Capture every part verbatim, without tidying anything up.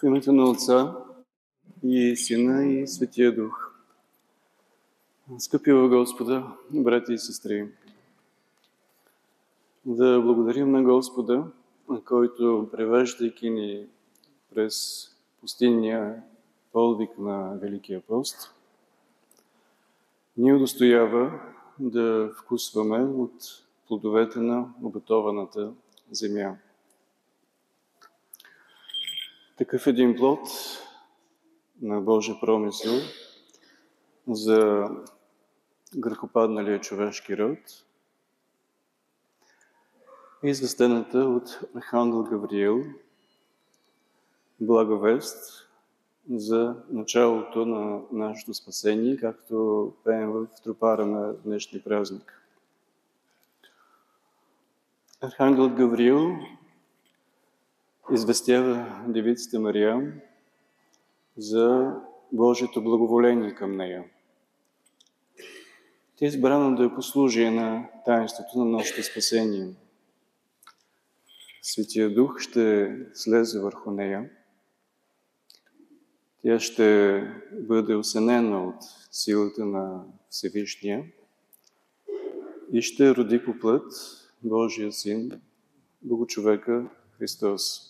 В името на Отца и Сина и Светия Дух. Скъпи в Господа, брати и сестри, да благодарим на Господа, който, превеждайки ни през пустинния подвиг на Великия пост, ни удостоява да вкусваме от плодовете на обетованата земя. Такъв един плод на Божия промисъл за грехопадналия човешки род е известената от Архангел Гавриил благовест за началото на нашето спасение, както пеем в тропара на днешния празник. Архангел Гавриил известява девицата Мария за Божието благоволение към нея. Тя е избрана да я послужи на таинството на нашето спасение. Светия Дух ще слезе върху нея. Тя ще бъде осенена от силата на Всевишния и ще роди по плът Божия Син, Богочовека Христос.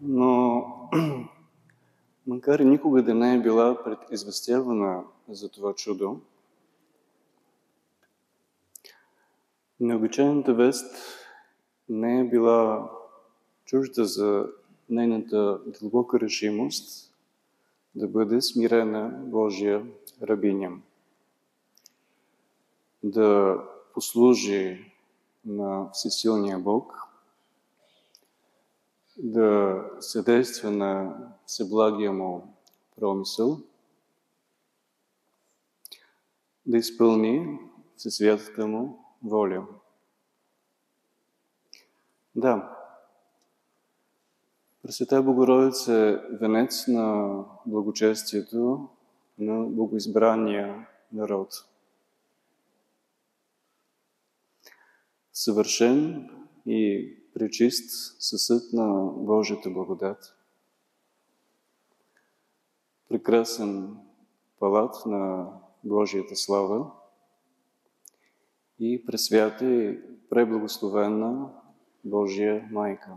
Но, макар и никога да не е била предизвестявана за това чудо, необичайната вест не е била чужда за нейната дълбока решимост да бъде смирена Божия рабиня, да послужи на всесилния Бог, да съдейства на всеблагия му промисъл, да изпълни със святата му воля. Да, Пресвета Богородица е венец на благочестието на богоизбрания народ. Съвършен и пречист съсът на Божията благодат. Прекрасен палат на Божията слава и пресвята и преблагословена Божия майка.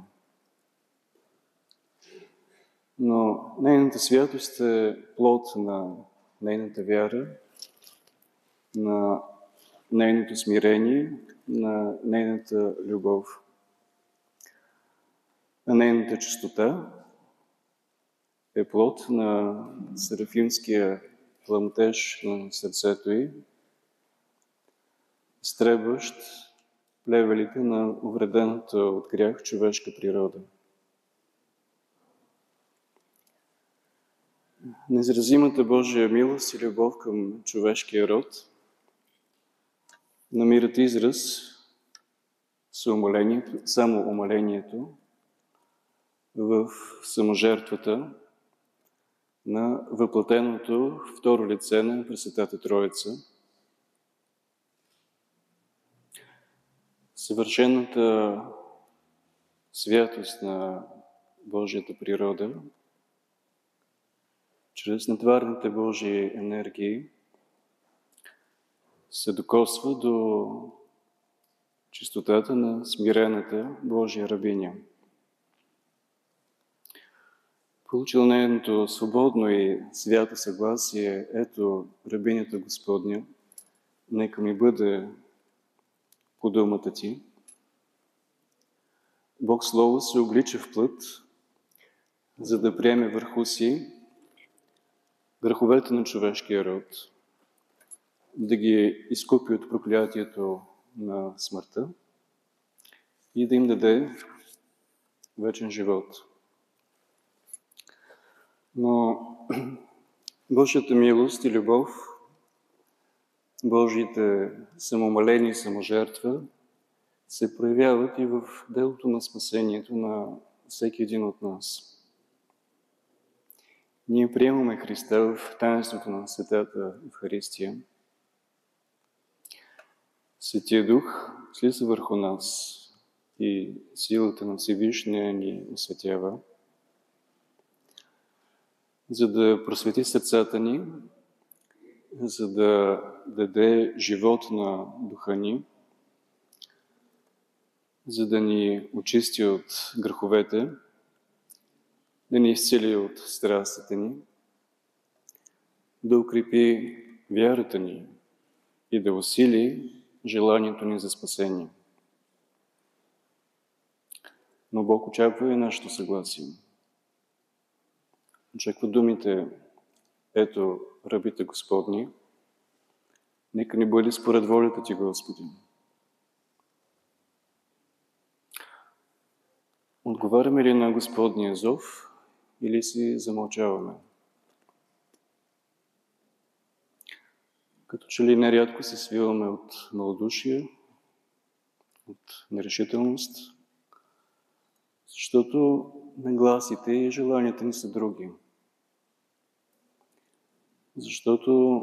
Но нейната святост е плод на нейната вяра, на нейното смирение, на нейната любов, на нейната чистота е плод на серафимския пламтеж на сърцето й, изтребващ плевелите на увредената от грях човешка природа. Неизразимата Божия милост и любов към човешкия род намират израз само умолението в саможертвата на въплатеното второ лице на Пресветата Троица. Съвършената святост на Божията природа чрез нетварните Божии енергии се докосва до чистотата на смирената Божия рабиня. Получил нейното свободно и свято съгласие, ето рабинята Господня, нека ми бъде по думата ти. Бог Слово се облича в плът, за да приеме върху си греховете на човешкия род, да ги изкупи от проклятието на смъртта и да им даде вечен живот. Но Божията милост и любов, Божиите самомаление и саможертва се проявяват и в делото на спасението на всеки един от нас. Ние приемаме Христа в таинството на Светата Евхаристия. Светия Дух слиза върху нас и силата на Всевишния ни осветява, за да просвети сърцата ни, за да даде живот на духа ни, за да ни очисти от греховете, да ни изцели от страстите ни, да укрепи вярата ни и да усили желанието ни за спасение. Но Бог очаква и нашето съгласие. Очаква думите: ето, рабите Господни, нека ни бъде според волята Ти, Господи. Отговаряме ли на Господния зов или си замълчаваме? Като че ли нерядко се свиваме от малодушие, от нерешителност, защото нагласите и желанията ни са други. Защото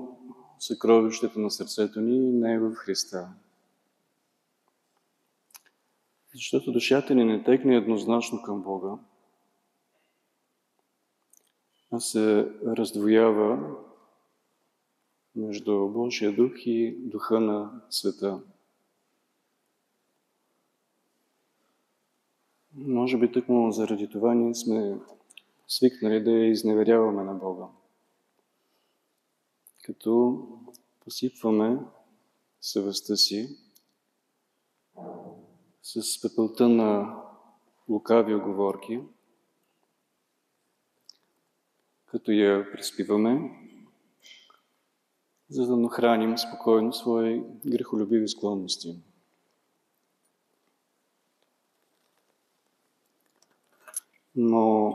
съкровището на сърцето ни не е в Христа. Защото душата ни не тегне еднозначно към Бога, а се раздвоява между Божия дух и духа на света. Може би тъкмо заради това ние сме свикнали да я изневеряваме на Бога, като посипваме съвестта си с пепелта на лукави уговорки, като я приспиваме, за да нахраним спокойно свои грехолюбиви склонности. Но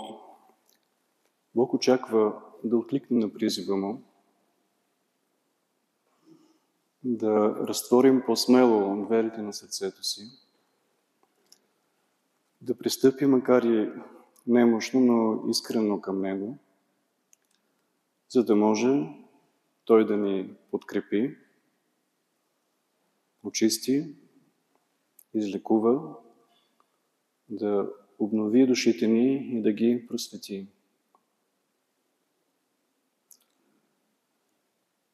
Бог очаква да откликне на призива му, да разтворим по-смело дверите на сърцето си, да пристъпи, макар и немощно, но искрено към Него, за да може Той да ни подкрепи, очисти, излекува, да обнови душите ни и да ги просвети.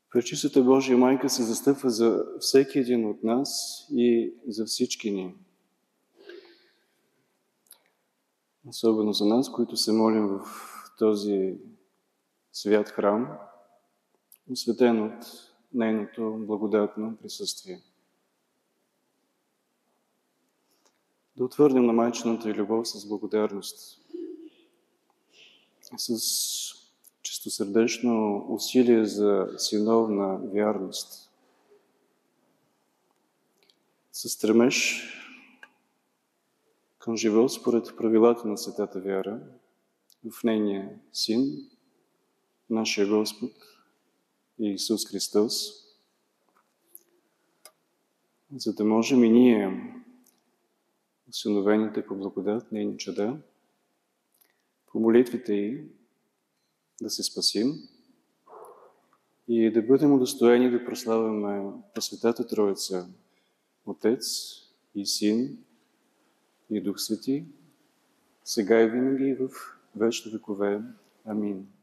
Пречистата Божия Майка се застъпва за всеки един от нас и за всички ни. Особено за нас, които се молим в този свят храм, осветен от нейното благодатно присъствие. Да утвърдим на майчината и любов с благодарност, с чистосърдечно усилие за синовна вярност, с стремеж към живот според правилата на Светата вяра в нейния Син, нашия Господ Иисус Христос, за да можем и ние, усиновените по благодат, нейни чада, по молитвите й да се спасим и да бъдем удостоени да прославяме Пресветата Троица, Отец и Син и Дух Свети, сега и винаги и в вечни векове. Амин.